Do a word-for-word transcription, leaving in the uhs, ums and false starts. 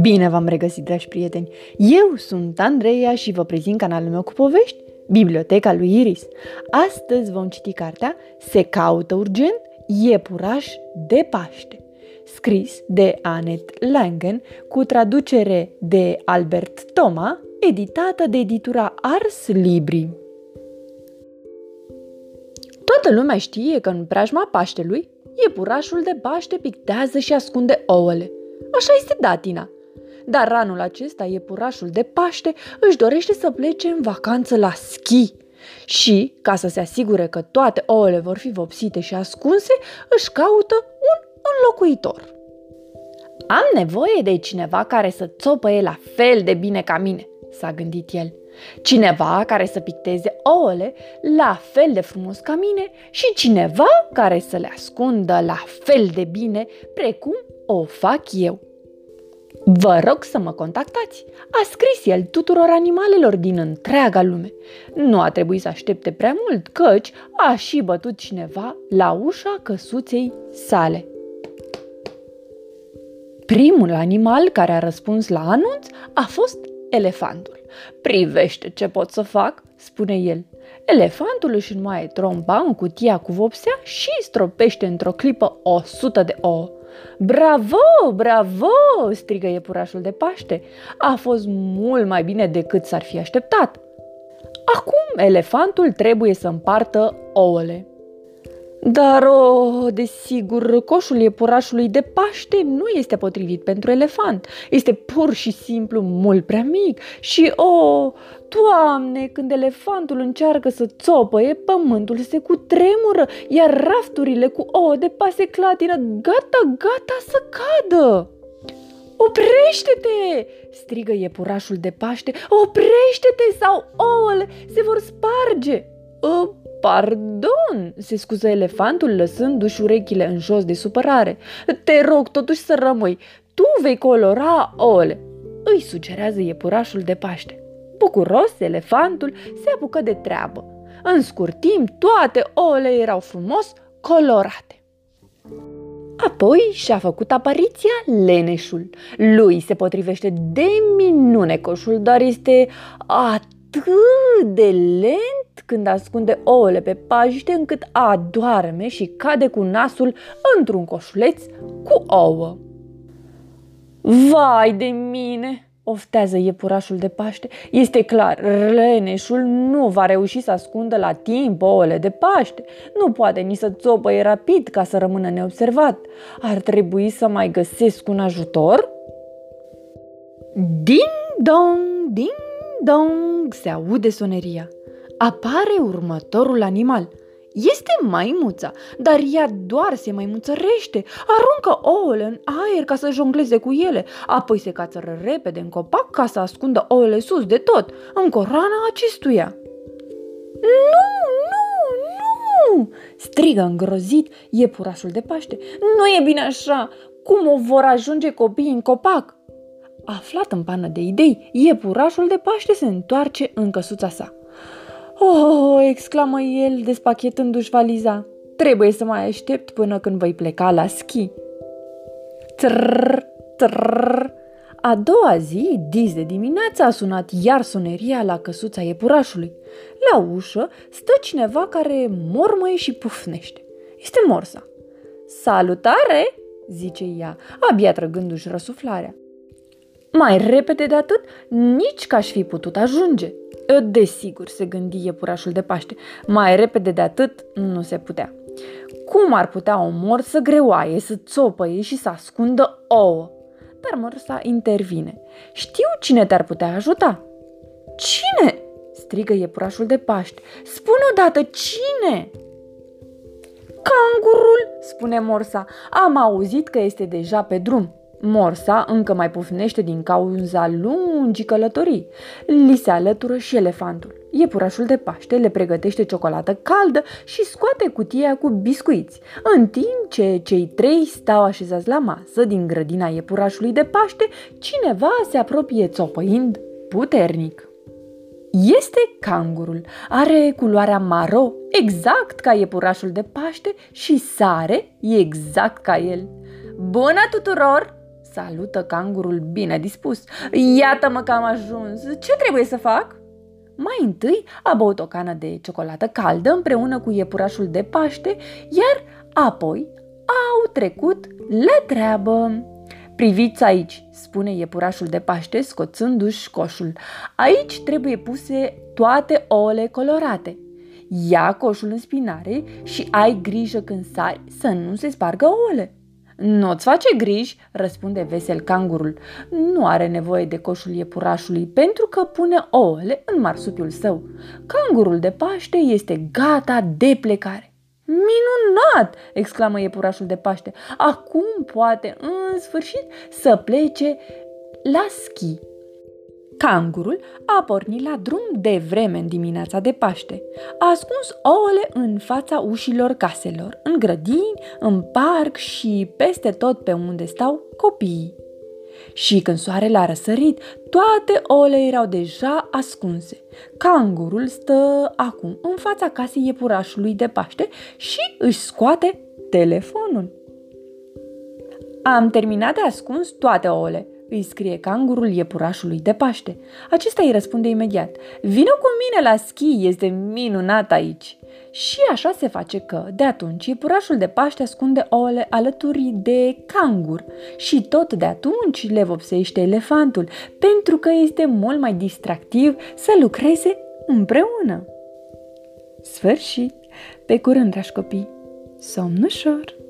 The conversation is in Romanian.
Bine v-am regăsit, dragi prieteni! Eu sunt Andreea și vă prezint canalul meu cu povești, Biblioteca lui Iris. Astăzi vom citi cartea Se caută urgent Iepuraș de Paște, scris de Annette Langen, cu traducere de Albert Toma, editată de editura Ars Libri. Toată lumea știe că în preajma Paștelui, iepurașul de paște pictează și ascunde ouăle. Așa este datina. Dar anul acesta, iepurașul de paște își dorește să plece în vacanță la schi. Și, ca să se asigure că toate ouăle vor fi vopsite și ascunse, își caută un înlocuitor. Am nevoie de cineva care să țopăie la fel de bine ca mine, s-a gândit el. Cineva care să picteze ouăle la fel de frumos ca mine și cineva care să le ascundă la fel de bine precum o fac eu. Vă rog să mă contactați, a scris el tuturor animalelor din întreaga lume. Nu a trebuit să aștepte prea mult, căci a și bătut cineva la ușa căsuței sale. Primul animal care a răspuns la anunț a fost elefantul. Privește ce pot să fac, spune el. Elefantul își înmoaie tromba în cutia cu vopsea și stropește într-o clipă o sută de ouă. Bravo, bravo, strigă iepurașul de paște. A fost mult mai bine decât s-ar fi așteptat. Acum elefantul trebuie să împartă ouăle. Dar, oh, desigur, coșul iepurașului de paște nu este potrivit pentru elefant. Este pur și simplu mult prea mic și, oh, Doamne, când elefantul încearcă să țopăie, pământul se cutremură, iar rafturile cu ouă de paste clatină, gata, gata să cadă. Oprește-te, strigă iepurașul de paște, oprește-te sau ouăle se vor sparge. Uh, pardon, se scuză elefantul lăsându-și urechile în jos de supărare. Te rog totuși să rămâi, tu vei colora ouăle, îi sugerează iepurașul de paște. Bucuros, elefantul se apucă de treabă. În scurt timp, toate ouăle erau frumos colorate. Apoi și-a făcut apariția leneșul. Lui se potrivește de minune coșul, dar este atât de lent când ascunde ouăle pe paște încât adoarme și cade cu nasul într-un coșuleț cu ouă. Vai de mine, oftează iepurașul de paște. Este clar, leneșul nu va reuși să ascundă la timp ouăle de paște. Nu poate nici să țopăie rapid ca să rămână neobservat. Ar trebui să mai găsesc un ajutor? Ding dong, ding dong, se aude soneria. Apare următorul animal. Este maimuța, dar ea doar se maimuțărește, aruncă ouăle în aer ca să jongleze cu ele, apoi se cațără repede în copac ca să ascundă ouăle sus de tot, în coroana acestuia. Nu, nu, nu, strigă îngrozit iepurașul de paște. Nu e bine așa, cum o vor ajunge copiii în copac? Aflat în pană de idei, iepurașul de paște se întoarce în căsuța sa. Oh, exclamă el, despachetându-și valiza. Trebuie să mai aștept până când voi pleca la schi. Trrr, trrr. A doua zi, dis de dimineață, a sunat iar soneria la căsuța iepurașului. La ușă stă cineva care mormăie și pufnește. Este morsa. Salutare, zice ea, abia trăgându-și răsuflarea. Mai repede de atât, nici că aș fi putut ajunge. Desigur, se gândi iepurașul de paște, mai repede de atât nu se putea. Cum ar putea o morsă greoaie să țopăie și să ascundă ouă? Dar morsa intervine. Știu cine te-ar putea ajuta. Cine? Strigă iepurașul de paște. Spune odată cine? Cangurul, spune morsa. Am auzit că este deja pe drum. Morsa încă mai pufnește din cauza lungii călătorii. Li se alătură și elefantul. Iepurașul de paște le pregătește ciocolată caldă și scoate cutia cu biscuiți, în timp ce cei trei stau așezați la masă din grădina iepurașului de paște, cineva se apropie țopăind puternic. Este cangurul. Are culoarea maro, exact ca iepurașul de Paște, și sare exact ca el. Bună tuturor! Salută cangurul bine dispus. Iată-mă că am ajuns. Ce trebuie să fac? Mai întâi a băut o cană de ciocolată caldă împreună cu iepurașul de Paște, iar apoi au trecut la treabă. Priviți aici, spune iepurașul de Paște scoțându-și coșul. Aici trebuie puse toate ouăle colorate. Ia coșul în spinare și ai grijă când sari să nu se spargă ouăle. Nu-ți face griji, răspunde vesel cangurul. Nu are nevoie de coșul iepurașului pentru că pune ouăle în marsupiul său. Cangurul de Paște este gata de plecare. Minunat! Exclamă iepurașul de Paște. Acum poate, în sfârșit, să plece la schi. Cangurul a pornit la drum de vreme în dimineața de Paște. A ascuns ouăle în fața ușilor caselor, în grădini, în parc și peste tot pe unde stau copiii. Și când soarele a răsărit, toate ouăle erau deja ascunse. Cangurul stă acum în fața casei iepurașului de Paște și își scoate telefonul. Am terminat de ascuns toate ouăle, îi scrie cangurul iepurașului de Paște. Acesta îi răspunde imediat. Vină cu mine la schi, este minunat aici. Și așa se face că, de atunci, iepurașul de Paște ascunde ouăle alături de cangur și tot de atunci le vopsește elefantul, pentru că este mult mai distractiv să lucreze împreună. Sfârșit! Pe curând, dragi copii! Somn ușor!